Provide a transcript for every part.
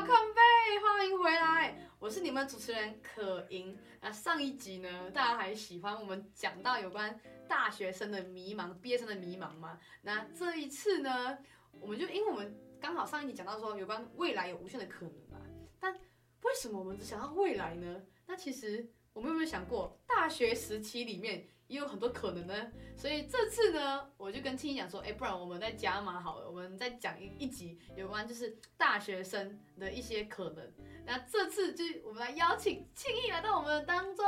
Welcome back， 欢迎回来，我是你们主持人可盈。那上一集呢，大家还喜欢我们讲到有关大学生的迷茫、毕业生的迷茫吗？那这一次呢，我们就因为我们刚好上一集讲到说有关未来有无限的可能嘛，但为什么我们只想到未来呢？那其实我们有没有想过，大学时期里面也有很多可能呢？所以这次呢，我就跟青青讲说，不然我们再加码好了，我们再讲一集有关就是大学生的一些可能。那这次就我们来邀请青青来到我们当中，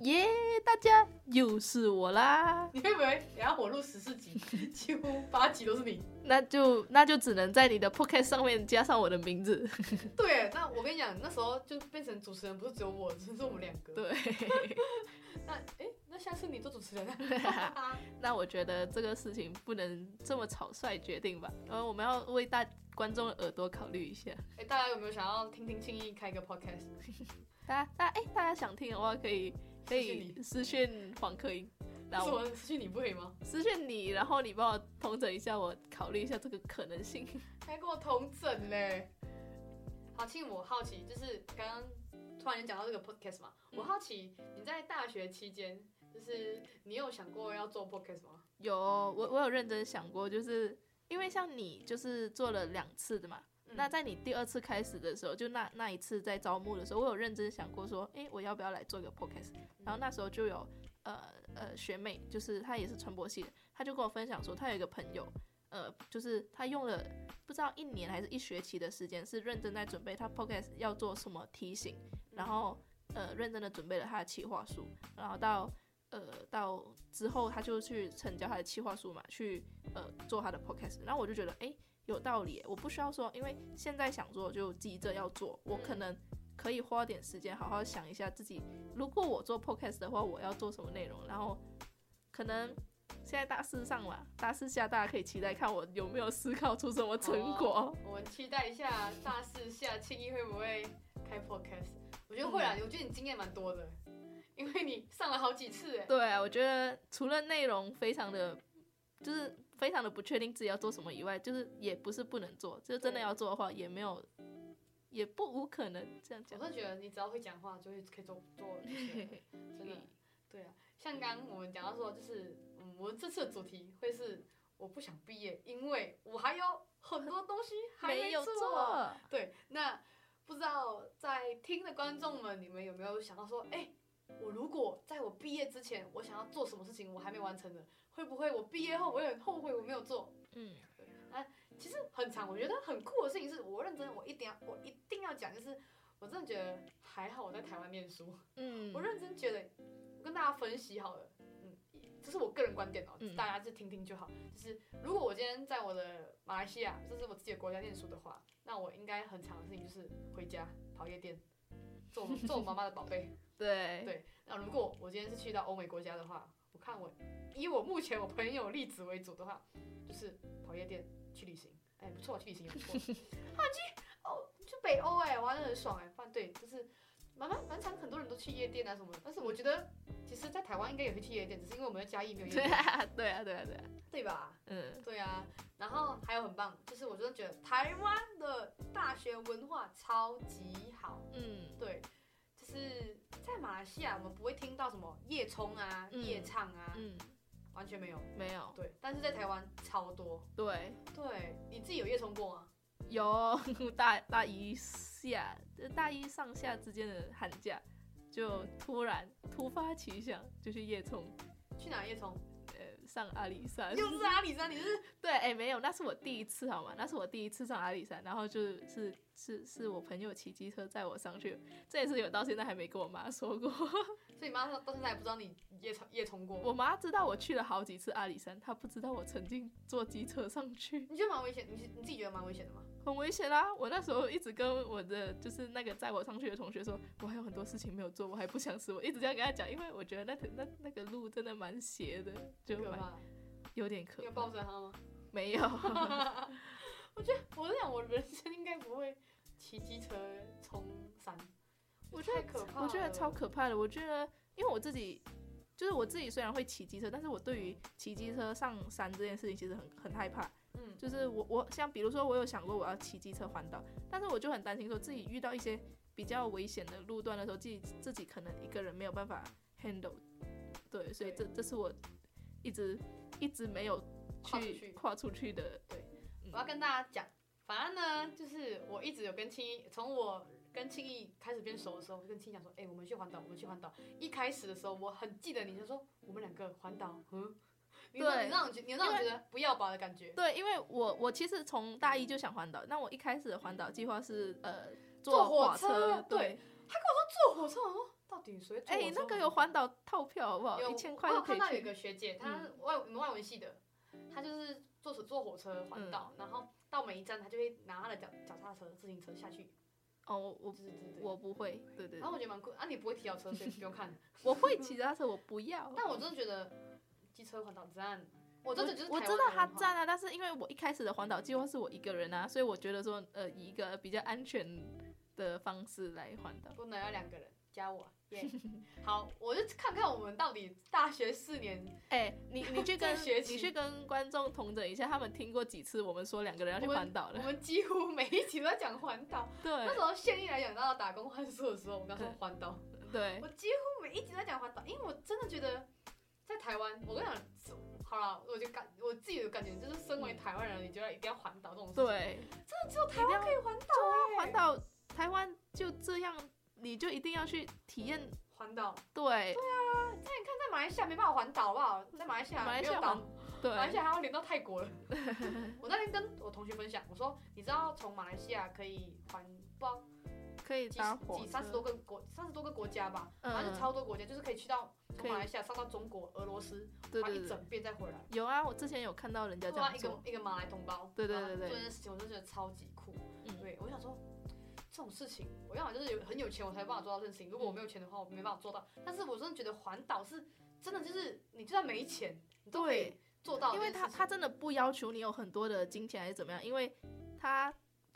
耶！ 大家又是我啦！你会不会也要我录14集，几乎8集都是你？那就只能在你的 podcast 上面加上我的名字。对，那我跟你讲，那时候就变成主持人，不是只有我，只是我们2个。对。那下次你做主持人啊。那我觉得这个事情不能这么草率决定吧，我们要为大观众的耳朵考虑一下。大家有没有想要听听青易开一个 podcast？ 大家想听的话可以私讯黄可盈。那我私讯你不可以吗？私讯你，然后你帮我统整一下，我考虑一下这个可能性。还给我统整嘞。好，青易，我好奇，就是刚刚突然间讲到这个 podcast 嘛，我好奇你在大学期间，就是你有想过要做 podcast 吗？有，我有认真想过，就是因为像你就是做了2次的嘛，那在你第2次开始的时候，就那一次在招募的时候，我有认真想过说，我要不要来做一个 podcast？ 然后那时候就有学妹，就是她也是传播系的，她就跟我分享说，她有一个朋友，就是她用了不知道1年还是1学期的时间，是认真在准备她 podcast 要做什么题型，然后认真的准备了她的企划书，然后到之后他就去成交他的企划书嘛，去做他的 podcast。 然后我就觉得有道理耶，我不需要说因为现在想做就急着要做，我可能可以花点时间好好想一下自己，如果我做 podcast 的话我要做什么内容，然后可能现在大4上嘛，大4下大家可以期待看我有没有思考出什么成果。我们期待一下大4下青易会不会开 podcast。 我觉得会啦，我觉得你经验蛮多的，因为你上了好几次耶。对啊，我觉得除了内容非常的就是非常的不确定自己要做什么以外，就是也不是不能做，就是真的要做的话也没有，也不无可能这样讲。我是觉得你只要会讲话就会可以做真的。对啊，像刚我们讲到说就是我这次的主题会是我不想毕业，因为我还有很多东西还没有做。对，那不知道在听的观众们，你们有没有想到说我如果在我毕业之前，我想要做什么事情，我还没完成的，会不会我毕业后我也很后悔我没有做？对。其实很常，我觉得很酷的事情是我认真，我一定要讲，就是我真的觉得还好我在台湾念书。我认真觉得，我跟大家分析好了，这是我个人观点大家就听听就好。就是如果我今天在我的马来西亚，这是我自己的国家念书的话，那我应该很常的事情就是回家跑夜店，做我妈妈的宝贝。对，那如果我今天是去到欧美国家的话，我看我以我目前我朋友例子为主的话，就是跑夜店去旅行，不错，去旅行也不错。去北欧玩得很爽反正对，就是蛮常很多人都去夜店啊什么的，但是我觉得其实在台湾应该也会去夜店，只是因为我们在嘉义没有夜店。对啊，对吧？对啊。然后还有很棒，就是我真的觉得台湾的大学文化超级好。对。是在马来西亚，我们不会听到什么夜冲啊、夜唱啊，完全没有。对，但是在台湾超多。对，你自己有夜冲过吗？有，大一上下之间的寒假，就突然突发奇想，就去夜冲。去哪夜冲？上阿里山。又是阿里山？你是？对，没有，那是我第一次好吗？那是我第一次上阿里山，然后是我朋友骑机车载我上去，这也是有到现在还没跟我妈说过。所以你妈到现在还不知道你夜冲过？我妈知道我去了好几次阿里山，她不知道我曾经坐机车上去。你觉得蛮危险？你自己觉得蛮危险的吗？很危险啊！我那时候一直跟我的就是那个载我上去的同学说，我还有很多事情没有做，我还不想死，我一直这样跟他讲，因为我觉得那个路真的蛮斜的，就有点可怕。你有抱着他吗？没有。我觉得我在想，我人生应该不会骑机车冲山，我觉得太可怕了，我觉得超可怕的。我觉得因为我自己就是我自己虽然会骑机车，但是我对于骑机车上山这件事情其实 很害怕。就是我像比如说我有想过我要骑机车环岛，但是我就很担心说自己遇到一些比较危险的路段的时候，自己可能一个人没有办法 handle。 对，所以这是我一直没有去跨出去的。对，我要跟大家讲，反正呢就是我一直有跟青一，从我跟青一开始变熟的时候，我就跟青一讲说，我们去环岛，我们去环岛。一开始的时候我很记得你就说我们两个环岛，你让我觉得不要吧的感觉。对，因为我其实从大一就想环岛，那我一开始的环岛计划是坐火车。对，他跟我说坐火车，我说到底谁坐火车？那个有环岛套票好不好？1000块就可以去。我看到有一个学姐，她外文系的，她就是坐火车环岛，然后到每一站她就会拿她的脚踏车、自行车下去。我不会，对。然后我觉得蛮酷啊，你不会骑脚车，所以不用看。我会骑脚踏车，我不要。但我真的觉得。机车环岛站，我知道他站啊，但是因为我一开始的环岛计划是我一个人啊，所以我觉得说，以一个比较安全的方式来环岛。不能要两个人加我，好，我就看看我们到底大学4年，你去跟观众统整一下，他们听过几次我们说两个人要去环岛了？我们几乎每一集都在讲环岛。对，那时候现役来讲到打工换宿的时候，我刚说环岛，对，我几乎每一集都在讲环岛，因为我真的觉得。在台湾，我跟你讲，好啦，我自己的感觉就是，身为台湾人，你觉得一定要环岛这种事情，对，真的只有台湾可以环岛啊！环岛，台湾就这样，你就一定要去体验环岛。对啊，在你看，在马来西亚没办法环岛，好不好？在马来西亚没有岛，对，马来西亚还要连到泰国了。我那天跟我同学分享，我说，你知道从马来西亚可以环包，可以搭火车30多个国家吧，然后就超多国家，就是可以去到。从马来西亚上到中国、俄罗斯，他一整遍再回来。有啊，我之前有看到人家这样做。一个马来同胞，对，做这件事情，我就觉得超级酷。对，我想说，这种事情，我要么就是很有钱，我才有办法做到这件事情。如果我没有钱的话，我没办法做到。但是我真的觉得环岛是真的，就是你就算没钱，你都可以做到。因为他真的不要求你有很多的金钱还是怎么样，因为他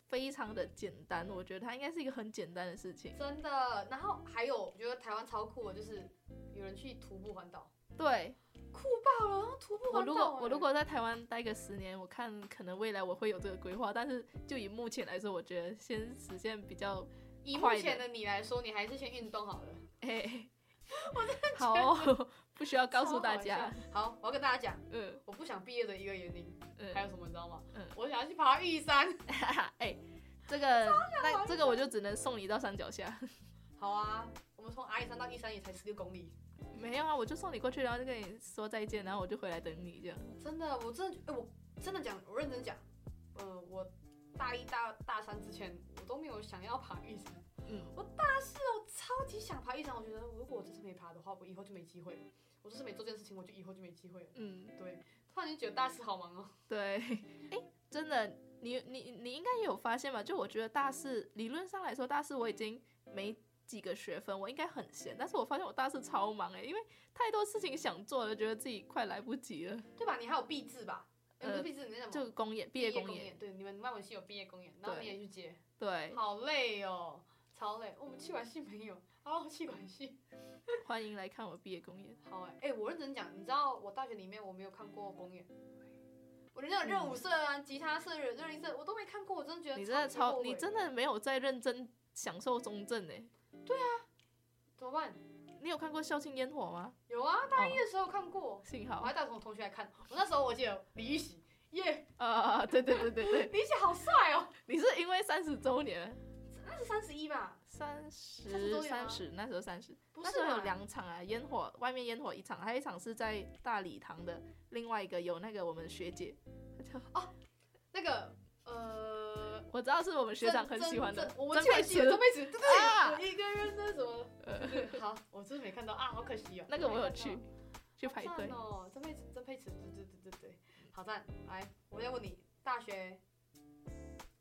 非常的简单，我觉得它应该是一个很简单的事情。真的，然后还有我觉得台湾超酷的就是。有人去徒步环岛，对，酷爆了！然后徒步环岛，我如果在台湾待个10年，我看可能未来我会有这个规划，但是就以目前来说，我觉得先实现比较以目前的你来说，你还是先运动好了。我真的觉得好，不需要告诉大家。好，我要跟大家讲，我不想毕业的一个原因，还有什么你知道吗？我想要去爬玉山。这个我就只能送你到山脚下。好啊，我们从阿里山到玉山也才16公里。没有啊，我就送你过去，然后就跟你说再见，然后我就回来等你这样。真的，我认真讲，我大一大三之前，我都没有想要爬玉山。我大四我超级想爬玉山，我觉得如果我这次没爬的话，我以后就没机会了。我这次没做这件事情，我就以后就没机会了。对，突然就觉得大四好忙哦。对，真的，你应该也有发现吧？就我觉得大四理论上来说，大四我已经没。几个学分我应该很闲，但是我发现我大四超忙因为太多事情想做了，觉得自己快来不及了，对吧？你还有毕制吧？不是毕制，你那什么？就公演，毕业公演。对，你们外文系有毕业公演，然后你也去接。对，好累哦，超累。我们气管系没有，气管系。欢迎来看我毕业公演。好我认真讲，你知道我大学里面我没有看过公演。我连那种热舞社啊、吉他社、热音社我都没看过，我真的觉得你真的没有在认真享受中正对啊，怎么办？你有看过校庆烟火吗？有啊，大一的时候看过。幸好我还带同学来看。我那时候我记得李玉玺，对，李玉玺好帅哦。你是因为30周年？那是31吧？30，那时候30。不是，那时候有2场啊，烟火外面烟火1场，还有1场是在大礼堂的，另外一个有那个我们学姐，那个我知道是我们学长很喜欢的，我们确实有真佩慈，对，我一个人那什么，好，我真的没看到好可惜哦。那个我有去排队哦，真佩慈，对，好赞！来，我再问你，大学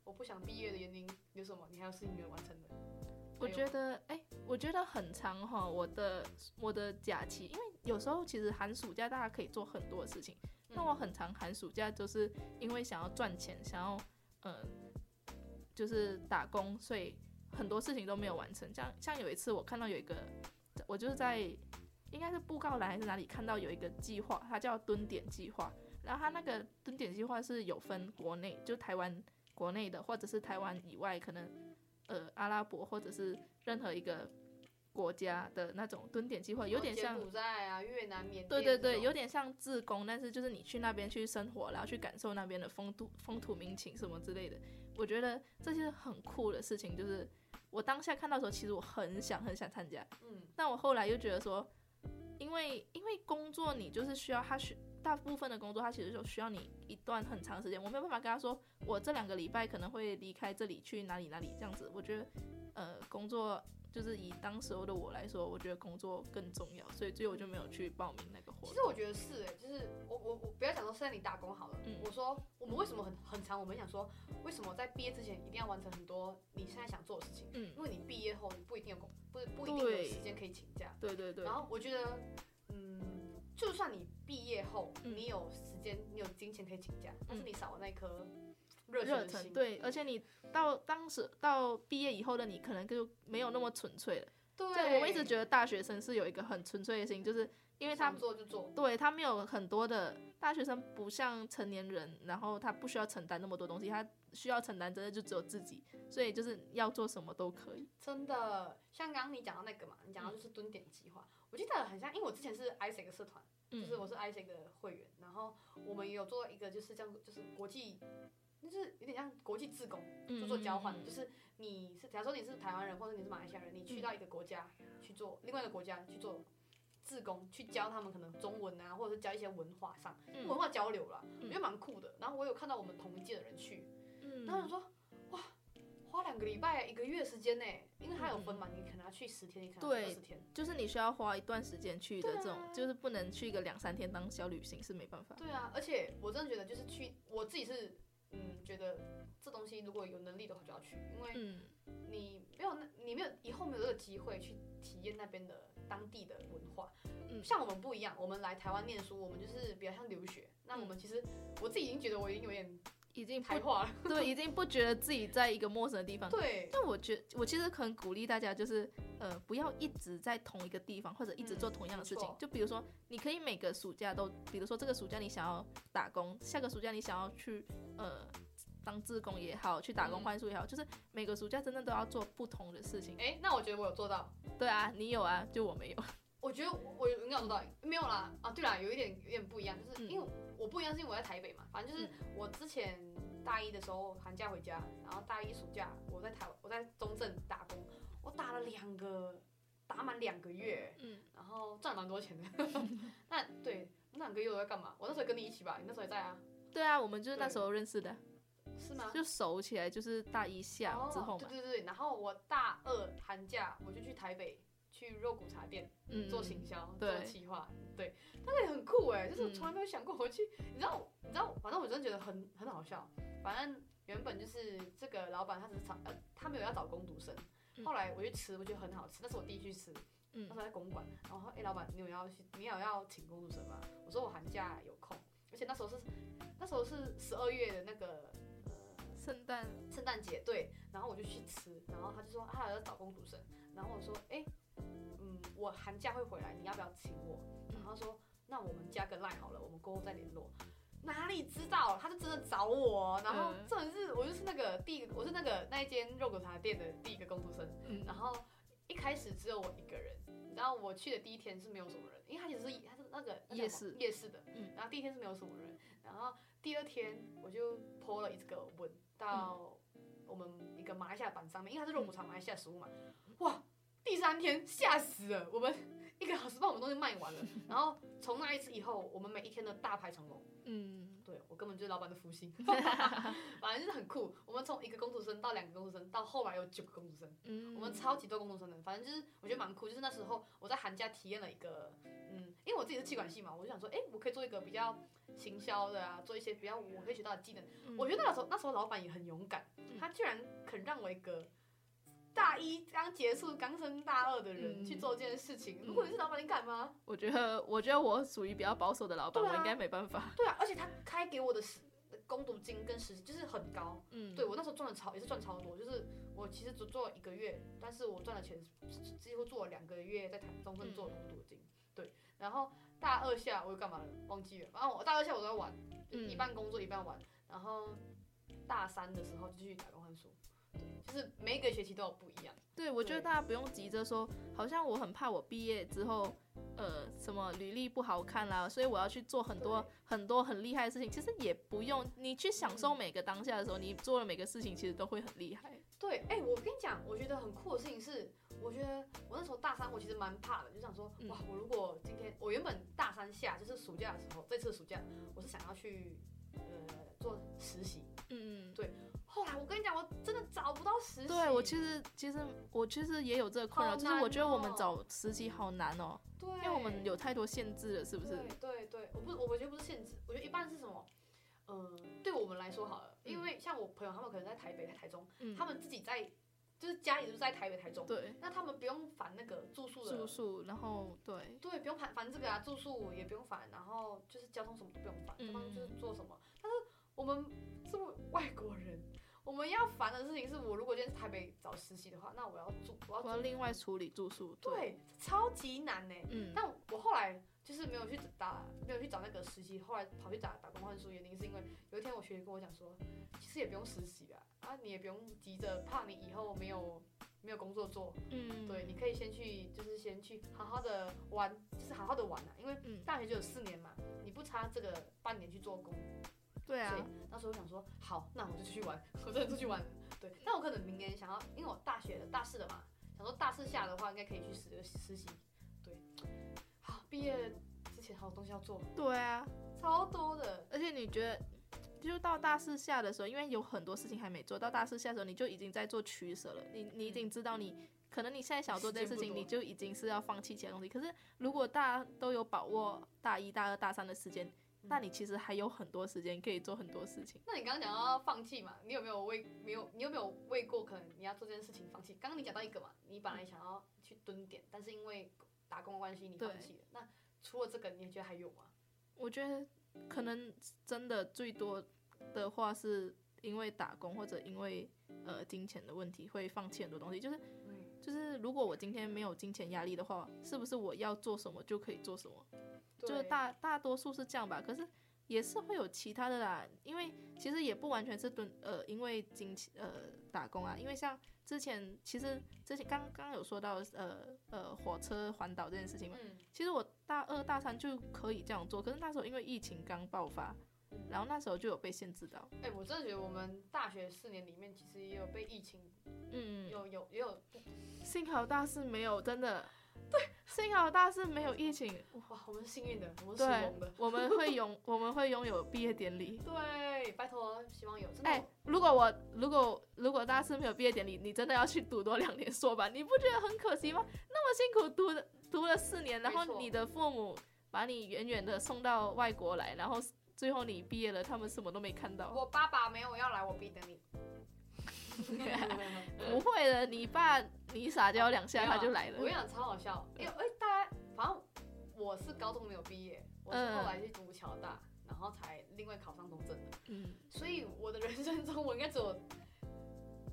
我不想毕业的原因有什么？你还有事情没有完成的？我觉得很长哈，我的假期，因为有时候其实寒暑假大家可以做很多事情，那我很长寒暑假就是因为想要赚钱，想要就是打工，所以很多事情都没有完成。像有一次我看到有一个，我就是在应该是布告栏还是哪里看到有一个计划，它叫蹲点计划。然后它那个蹲点计划是有分国内，就台湾国内的，或者是台湾以外可能阿拉伯或者是任何一个国家的那种蹲点计划，有点像柬埔寨啊、越南、缅甸，对对对，有点像志工，但是就是你去那边去生活，然后去感受那边的风土民情什么之类的。我觉得这些很酷的事情，就是我当下看到的时候其实我很想参加，但我后来又觉得说因为工作你就是需要大部分的工作它其实就需要你一段很长时间，我没有办法跟他说我这2个礼拜可能会离开这里去哪里哪里这样子。我觉得工作就是以当时候的我来说，我觉得工作更重要，所以我就没有去报名那个活动。其实我觉得是就是我不要讲说是在你打工好了，我说我们为什么很长，我们想说为什么在毕业之前一定要完成很多你现在想做的事情，因为你毕业后你不一定有时间可以请假，对对对。然后我觉得就算你毕业后你有时间你有金钱可以请假，但是你少了那颗热忱，对，而且你当时到毕业以后的你可能就没有那么纯粹了。对，我一直觉得大学生是有一个很纯粹的心，就是因为他想做就做，对，他没有很多的，大学生不像成年人，然后他不需要承担那么多东西，他需要承担真的就只有自己，所以就是要做什么都可以。真的，像刚刚你讲到那个嘛，你讲到就是蹲点计划，我记得很像，因为我之前是 ISEC 社团，就是我是 ISEC 的会员，然后我们也有做一个就是这样，就是国际。就是有点像国际志工，就做交换，就是你是，假如说你是台湾人或者你是马来西亚人，你去到一个国家去做另外一个国家去做志工，去教他们可能中文啊，或者是教一些文化上文化交流啦，我觉得蛮酷的。然后我有看到我们同一届的人去，然后我说哇，花2个礼拜1个月时间呢，因为它有分嘛，你可能要去10天，你可能要去20天，就是你需要花一段时间去的这种，就是不能去一个2-3天当小旅行是没办法。对啊，而且我真的觉得就是去，我自己是。觉得这东西如果有能力的话就要去，因为你没有以后没有这个机会去体验那边的当地的文化。像我们不一样，我们来台湾念书，我们就是比较像留学。那我们其实我自己已经觉得我已经有点台化了，对，已经不觉得自己在一个陌生的地方。对，但我其实很鼓励大家，就是不要一直在同一个地方或者一直做同样的事情。就比如说，你可以每个暑假都，比如说这个暑假你想要打工，下个暑假你想要去当志工也好，去打工换宿也好，就是每个暑假真的都要做不同的事情。哎，那我觉得我有做到。对啊，你有啊，就我没有。我觉得我应该有做到，没有啦啊，对啦，有点不一样，就是因为。我不一样是因为我在台北嘛，反正就是我之前大1的时候寒假回家，然后大1暑假我在中正打工，我打满2个月，然后赚了蛮多钱的。那对，2个月我在干嘛？我那时候跟你一起吧，你那时候也在啊。对啊，我们就是那时候认识的。是吗？就熟起来，就是大1下之后嘛。对对对，然后我大2寒假我就去台北。去肉骨茶店做行销，做企划，对，那个也很酷哎，就是我从来没有想过我去，你知道，反正我真的觉得很好笑。反正原本就是这个老板他只是他没有要找工读生，后来我去吃，我觉得很好吃，那是我第一去吃，那时候在公馆，然后老板你有要请工读生吗？我说我寒假有空，而且那时候是12月的那个。圣诞节，对，然后我就去吃，然后他就说他要找工读生，然后我说我寒假会回来，你要不要请我？然后他说那我们加个 LINE 好了，我们过后再联络。哪里知道他就真的找我，然后重点是我就是那个我是那一间肉骨茶店的第一个工读生，然后一开始只有我一个人，然后我去的第一天是没有什么人，因为他是那个夜市的，然后第一天是没有什么人，然后第二天我就 po 了一个文。到我们一个马来西亚版上面，因为它是肉骨茶马来西亚食物嘛，哇！第3天吓死了，我们1个小时把我们东西卖完了。然后从那一次以后，我们每一天都大排长龙。对，我根本就是老板的福星，反正就是很酷。我们从一个工读生到2个工读生，到后来有5个工读生，我们超级多工读生的。反正就是我觉得蛮酷，就是那时候我在寒假体验了一个，因为我自己是企管系嘛，我就想说，我可以做一个比较。行销的啊，做一些比较我可以学到的技能。我觉得那时候老板也很勇敢，他居然肯让我一个大1刚结束、刚升大2的人去做这件事情。如果你是老板，你敢吗？我觉得我属于比较保守的老板，我应该没办法。对啊，而且他开给我的工读金跟实习就是很高。对，我那时候也是赚超多，就是我其实只做1个月，但是我赚的钱几乎做了2个月在台中做工读金。对，然后大二下我又干嘛了？忘记了。反正我大二下我都在玩，一半工作一半玩。然后大三的时候就去打工换宿，就是每一个学期都有不一样。对，我觉得大家不用急着说，好像我很怕我毕业之后，什么履历不好看啦，所以我要去做很多很多很厉害的事情。其实也不用，你去享受每个当下的时候，你做的每个事情其实都会很厉害。对，我跟你讲，我觉得很酷的事情是，我觉得我那时候大三，我其实蛮怕的，就想说，哇，我如果今天，我原本大三下就是暑假的时候，这次暑假我是想要去做实习，对。后来我跟你讲，我真的找不到实习。对，我其实也有这个困扰，就是我觉得我们找实习好难哦，对，因为我们有太多限制了，是不是？对对对，我觉得不是限制，我觉得一般是什么？对我们来说好了，因为像我朋友他们可能在台北、台中，他们自己在就是家里都在台北、台中，对，那他们不用烦那个住宿，然后对，不用烦这个啊，住宿也不用烦，然后就是交通什么都不用烦，他们就是做什么，但是。我们是外国人，我们要烦的事情是我如果今天台北找实习的话，那我要另外处理住宿，对，超级难呢。但我后来就是没有去找那个实习，后来跑去打工换宿，原因是因为有一天我学姐跟我讲说，其实也不用实习啦，啊，你也不用急着怕你以后没有工作做，对，你可以先去好好的玩，就是好好的玩啊，因为大学就有4年嘛，你不差这个半年去做工。对啊，所以那时候我想说，好，那我就出去玩，我真的出去玩了。对，但我可能明年想要，因为我大学的大四了嘛，想说大四下的话，应该可以去实习。对，好，毕业之前好多东西要做。对啊，超多的。而且你觉得，就到大四下的时候，因为有很多事情还没做，到大四下的时候，你就已经在做取舍了。你已经知道你。可能你现在想做这件事情，你就已经是要放弃其他东西。可是如果大家都有把握大一、大二、大三的时间。那你其实还有很多时间可以做很多事情。那你刚刚讲到放弃嘛，你有没有为过可能你要做这件事情放弃？刚刚你讲到一个嘛，你本来想要去蹲点，但是因为打工的关系你放弃了。那除了这个，你觉得还有吗？我觉得可能真的最多的话是因为打工或者因为金钱的问题会放弃很多东西，就是如果我今天没有金钱压力的话，是不是我要做什么就可以做什么？就是大多数是这样吧，可是也是会有其他的啦，因为其实也不完全是因为打工啊，因为像之前刚有说到火车环岛这件事情嘛，其实我大二大三就可以这样做，可是那时候因为疫情刚爆发，然后那时候就有被限制到。我真的觉得我们大学4年里面其实也有被疫情，有，幸好大四没有，真的。对，幸好大四没有疫情，哇，我们是幸运的，我们是属龙的，我们会拥有毕业典礼。对，拜托，希望有。如果大四没有毕业典礼，你真的要去读多2年硕吧？你不觉得很可惜吗？那么辛苦读了4年，然后你的父母把你远远的送到外国来，然后最后你毕业了，他们什么都没看到。我爸爸没有要来我毕业典礼。不会的，你爸你撒娇2下他就来了。我跟你讲超好笑，大家反正我是高中没有毕业，我是后来去读侨大，然后才另外考上中正的。所以我的人生中我应该只有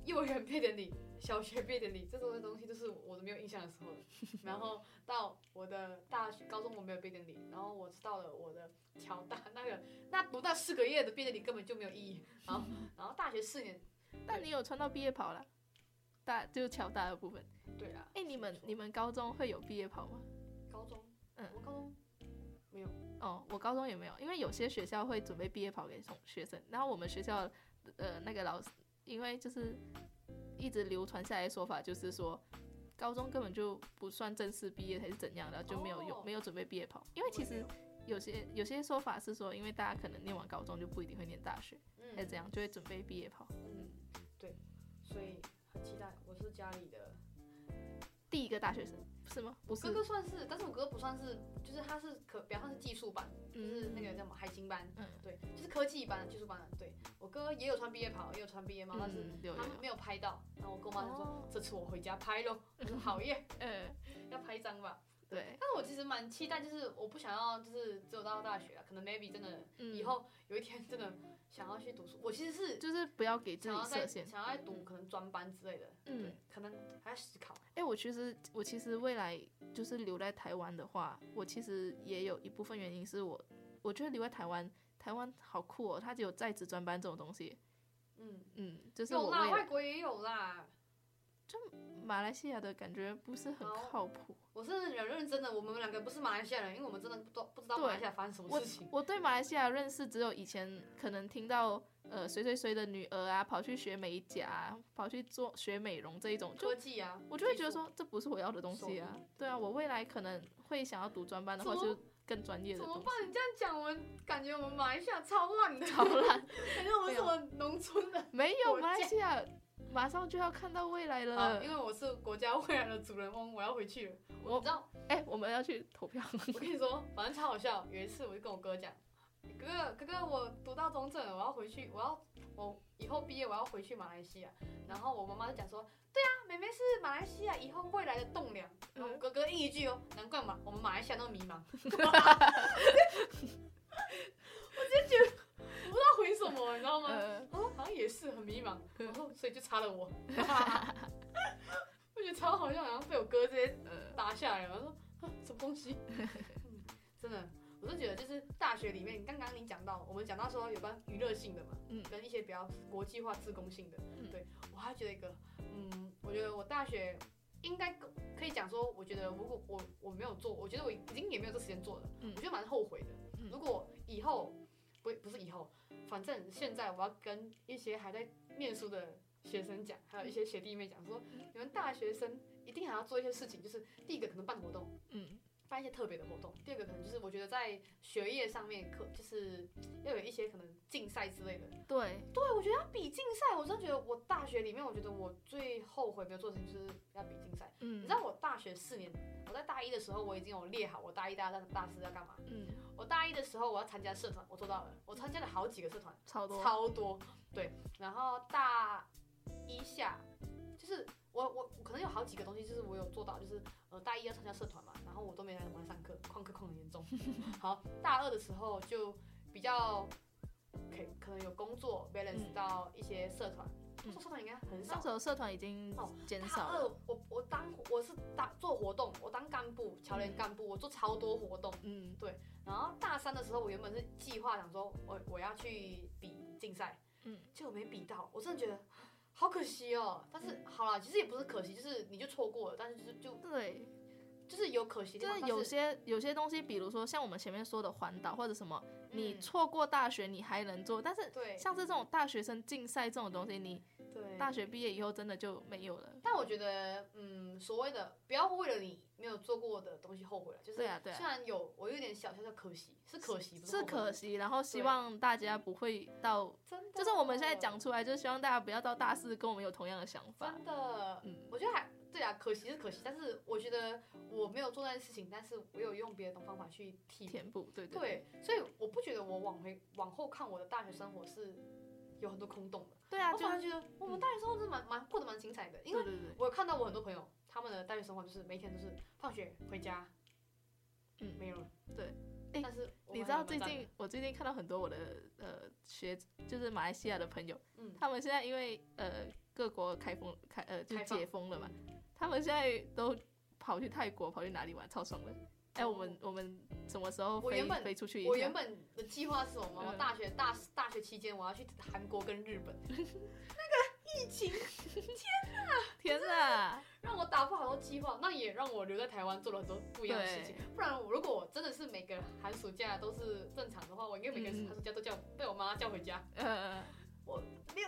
幼儿园毕业典礼、小学毕业典礼这种东西，就是我都没有印象的时候了。然后到我的大学、高中我没有毕业典礼，然后我到了我的侨大那读到4个月的毕业典礼根本就没有意义。然后大学4年。但你有穿到毕业袍啦，就是乔大的部分。对啦。你们高中会有毕业袍吗？高中，我高中没有。哦，我高中也没有，因为有些学校会准备毕业袍给学生，然后我们学校那个老师，因为就是一直流传下来的说法就是说，高中根本就不算正式毕业还是怎样的，然后就没有准备毕业袍，因为其实有些说法是说，因为大家可能念完高中就不一定会念大学，还是怎样，就会准备毕业袍。对，所以很期待。我是家里的第一个大学生，是吗？不是，我哥哥算是，但是我哥哥不算是，就是他是比较像是技术班，就是那个叫什么海星班，对，就是科技班、技术班。对，我哥也有穿毕业袍，也有穿毕业帽，但是他没有拍到。然后我跟我妈就说：“这次我回家拍咯。”我说：“好耶，要拍一张吧。”对，但我其实蛮期待，就是我不想要就是只有到大学啊，可能 maybe 真的以后有一天真的想要去读书，我其实是就是不要给自己设限，想要在读可能专班之类的，对，可能还要思考。我其实未来就是留在台湾的话，我其实也有一部分原因是我觉得留在台湾好酷哦，它只有在职专班这种东西。就是我有啦，外国也有啦。就马来西亚的感觉不是很靠谱。我是很认真的，我们两个不是马来西亚人，因为我们真的不知道马来西亚发生什么事情。我对马来西亚认识只有以前可能听到谁谁谁的女儿啊，跑去学美甲、啊，跑去做学美容这一种科技啊，我就会觉得说这不是我要的东西啊。对啊，我未来可能会想要读专班的话就。更专业的东西怎么办？你这样讲，我们感觉我们马来西亚超烂的，超烂，感觉我们是我们农村的。没有马来西亚，马上就要看到未来了。因为我是国家未来的主人翁，我要回去了。我知道，我们要去投票。我跟你说，反正超好笑。有一次，我就跟我哥讲，哥哥，我读到中正了，我要回去，我以后毕业我要回去马来西亚。然后我妈妈就讲说，对啊，妹妹是马来西亚以后未来的栋梁。然后哥哥应一句哦，难怪我们马来西亚那么迷茫。我直接觉得我不知道回什么，你知道吗？好像也是很迷茫。然后所以就差了我。我觉得超好笑，然后被我哥直接打下来了。我说什么东西？真的。我是觉得，就是大学里面，刚你讲到，我们讲到说有关娱乐性的嘛，跟一些比较国际化、自贡性的，对我还觉得一个，我觉得我大学应该可以讲说，我觉得如果我没有做，我觉得我已经也没有这时间做了，我觉得蛮后悔的。如果以后不是以后，反正现在我要跟一些还在念书的学生讲，还有一些学弟妹讲说，你们大学生一定还要做一些事情，就是第一个可能办活动，办一些特别的活动。第二个可能就是，我觉得在学业上面，就是要有一些可能竞赛之类的。对，我觉得要比竞赛，我真的觉得我大学里面，我觉得我最后悔没有做的事情就是要比竞赛。你知道我大学4年，我在大一的时候我已经有列好我大一、大四要干嘛。我大一的时候我要参加社团，我做到了，我参加了好几个社团，超多。对，然后大一下就是。我可能有好几个东西，就是我有做到，就是大一要参加社团嘛，然后我都没来上课，旷课很严重。好，大二的时候就比较可能有工作 balance 到一些社团，社团应该很少。那时候社团已经减少了。大二我是做活动，我当干部，侨联干部，我做超多活动。对。然后大三的时候，我原本是计划想说我要去比竞赛，结果没比到，我真的觉得。好可惜哦，但是好啦，其实也不是可惜，就是你就错过了，但是就对，就是有可惜的地方。就是有些东西，比如说像我们前面说的环岛或者什么，你错过大学你还能做，但是像是这种大学生竞赛这种东西，你大学毕业以后真的就没有了。但我觉得，所谓的不要为了你没有做过的东西后悔了，就是对啊，虽然有我有点小可惜，是可惜，不是后悔，是可惜。然后希望大家不会到，就是我们现在讲出来，就是希望大家不要到大四跟我们有同样的想法。真的，我觉得还对啊，可惜是可惜，但是我觉得我没有做那件事情，但是我有用别的方法去填补，对，所以我不觉得我往后看我的大学生活是有很多空洞的。对啊，我反而觉得我们大学生活是蛮过得蛮精彩的，因为我有看到我很多朋友他们的大学生活就是每天都是放学回家，没有了。对，但是你知道我最近看到很多我的就是马来西亚的朋友，他们现在因为各国就解封了嘛，他们现在都跑去泰国，跑去哪里玩，超爽的。我们什么时候飞出去一下？我原本的计划是什么？我大学期间我要去韩国跟日本。那个疫情，天哪，让我打破好多计划，那也让我留在台湾做了很多不一样的事情。不然如果我真的是每个寒暑假都是正常的话，我应该每个寒暑假都被我妈叫回家。我没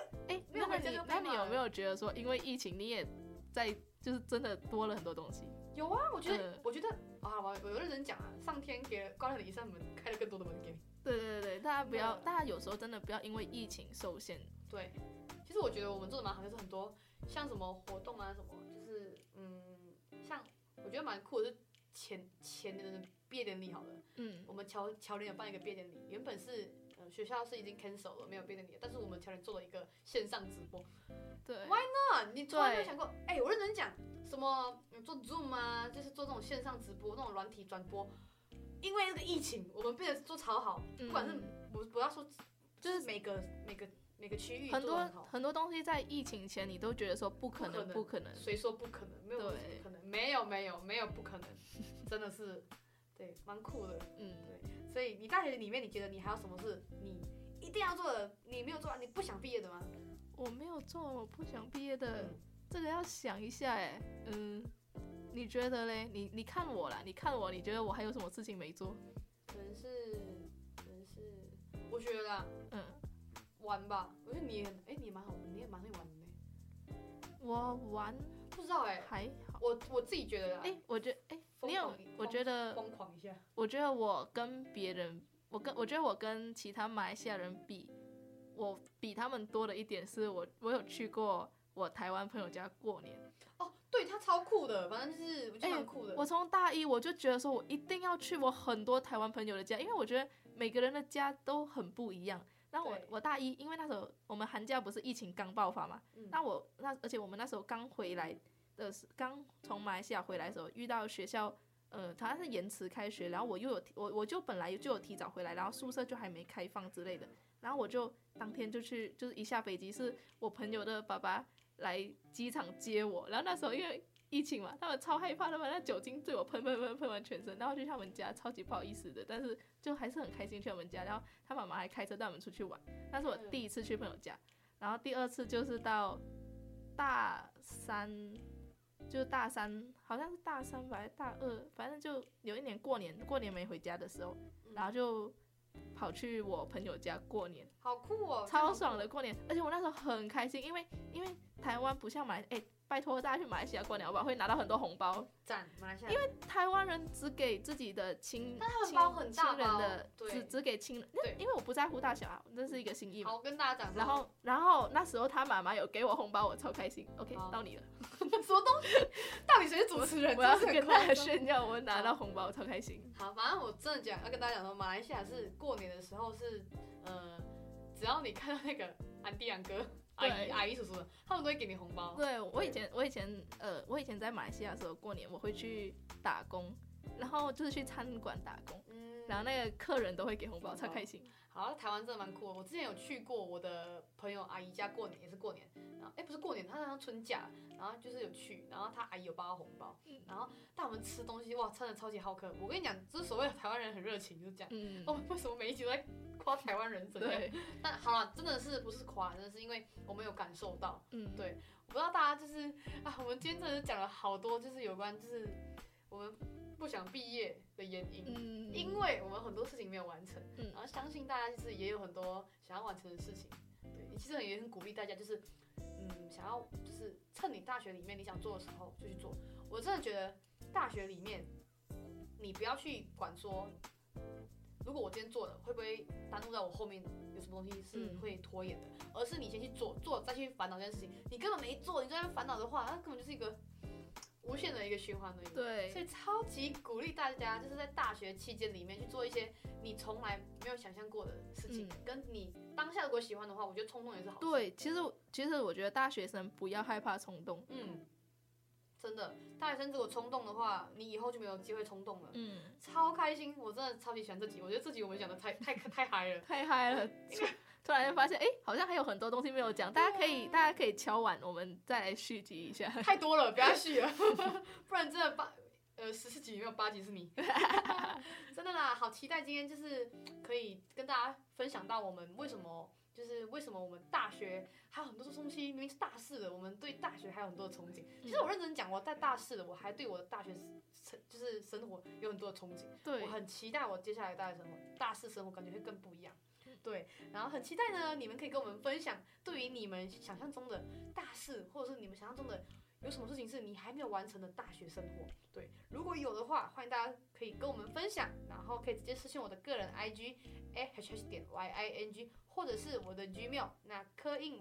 有回家就被骂了。那你有没有觉得说，因为疫情你也在就是真的多了很多东西？有啊，我觉得啊，我有认真讲啊，上天关了你一扇门，开了更多的门给你。对，大家有时候真的不要因为疫情受限。对，其实我觉得我们做的蛮好，就是很多像什么活动啊，什么就是像我觉得蛮酷的是前年的毕业典礼好了，我们侨联有办一个毕业典礼，原本是学校是已经 cancel 了，没有变成你，但是我们强人做了一个线上直播。对 ，Why not？ 你从来没有想过？哎、欸，我认真讲，什么做 Zoom 啊，就是做这种线上直播、那种软体转播，因为这个疫情，我们变得做超好，不管是不要说，就是每个区域很多很多东西在疫情前你都觉得说不可能，谁说不可能？没有不可能，没有不可能，真的是。对，蛮酷的，嗯，对，所以你大学里面，你觉得你还有什么是你一定要做的，你没有做，你不想毕业的吗？我没有做，我不想毕业的，这个要想一下，哎，嗯，你觉得嘞？你看我啦，你觉得我还有什么事情没做？可能是，我觉得啦，嗯，玩吧，我觉得你，哎，你蛮好，你也蛮会玩的。我玩不知道哎，还好，我自己觉得啦，哎，我觉得哎。你有，我觉得疯狂一下。我觉得我跟别人，我觉得我跟其他马来西亚人比，我比他们多的一点是我有去过我台湾朋友家过年。哦，对，他超酷的，反正就是我觉得蛮酷的。我从大一我就觉得说，我一定要去我很多台湾朋友的家，因为我觉得每个人的家都很不一样。那我大一，因为那时候我们寒假不是疫情刚爆发嘛，而且我们那时候刚回来。刚从马来西亚回来的时候遇到学校，它是延迟开学，然后我就本来就有提早回来，然后宿舍就还没开放之类的，然后我就当天就去，就是一下飞机是我朋友的爸爸来机场接我，然后那时候因为疫情嘛，他们超害怕的嘛，那酒精对我喷完全身，然后去他们家超级不好意思的，但是就还是很开心去他们家，然后他妈妈还开车带我们出去玩，那是我第一次去朋友家，然后第二次就是到大三好像是大三吧，大二，反正就有一年过年没回家的时候，然后就跑去我朋友家过年，好酷哦，超爽的过年，而且我那时候很开心，因为台湾不像马来，哎，拜托大家去马来西亚过年好不好？会拿到很多红包，赞马来西亚，因为台湾人只给自己的亲人的，只给亲人，因为我不在乎大小啊，这是一个心意嘛。好，我跟大家讲，然后那时候他妈妈有给我红包，我超开心。OK， 到你了。什么东西？到底谁是主持人？我要是跟大家炫耀，我拿到红包，我超开心。好，反正我真的要跟大家讲说，马来西亚是过年的时候是，只要你看到那个安迪安哥、阿姨叔叔，他们都会给你红包。对，我以前在马来西亚的时候过年，我会去打工，然后就是去餐馆打工，然后那个客人都会给红包，超开心。好，台湾真的蛮酷的。我之前有去过我的朋友阿姨家过年，也是过年，然后不是过年，她那春假，然后就是有去，然后她阿姨有包她红包，然后带我们吃东西，哇，真的超级好客。我跟你讲，就是所谓的台湾人很热情，就是这样。哦，为什么每一集都在夸台湾人怎样？对。但好了，真的是不是夸，真的是因为我们有感受到。对。我不知道大家就是啊，我们今天真的讲了好多，就是有关就是我们。不想毕业的原因，因为我们很多事情没有完成，然后相信大家其实也有很多想要完成的事情，对，其实也很鼓励大家，就是，想要就是趁你大学里面你想做的时候就去做。我真的觉得大学里面，你不要去管说，如果我今天做了会不会耽误到我后面有什么东西是会拖延的，而是你先去做再去烦恼这件事情。你根本没做，你就在烦恼的话，那根本就是一个。无限的一个循环而已，对，所以超级鼓励大家，就是在大学期间里面去做一些你从来没有想象过的事情，跟你当下如果喜欢的话，我觉得冲动也是好事。对，其实我觉得大学生不要害怕冲动，真的，大学生如果冲动的话，你以后就没有机会冲动了，超开心，我真的超级喜欢这集，我觉得这集我们讲的太嗨了，太嗨了。突然发现，哎，好像还有很多东西没有讲，大家可以敲完，我们再来续集一下。太多了，不要续了，不然真的14集没有8集是你，真的啦，好期待今天就是可以跟大家分享到我们为什么我们大学还有很多东西，明明是大四的，我们对大学还有很多的憧憬。其实我认真讲，我在大四的，我还对我的大学就是生活有很多的憧憬。对，我很期待我接下来大四生活感觉会更不一样。对，然后很期待呢，你们可以跟我们分享对于你们想象中的大四，或者是你们想象中的有什么事情是你还没有完成的大学生活？对，如果有的话，欢迎大家可以跟我们分享，然后可以直接私信我的个人 IG @hh.ying， 或者是我的 Gmail， 那keiying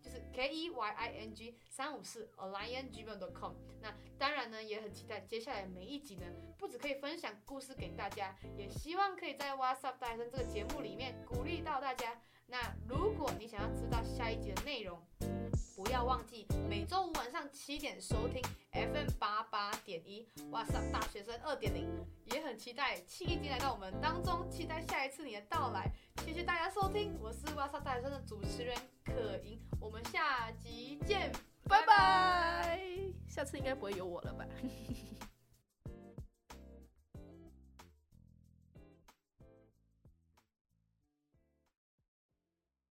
就是 KEYING 354 alliance@gmail.com。 那当然呢，也很期待接下来每一集呢，不只可以分享故事给大家，也希望可以在 What's Up 大学生这个节目里面鼓励到大家。那如果你想要知道下一集的内容，不要忘记每周五晚上7点收听 FM88.1 What's Up 大学生 2.0， 也很期待气已经来到我们当中，期待下一次你的到来。谢谢大家收听，我是 What's Up 大学生的主持人可盈，我们下集见，拜拜。下次应该不会有我了吧？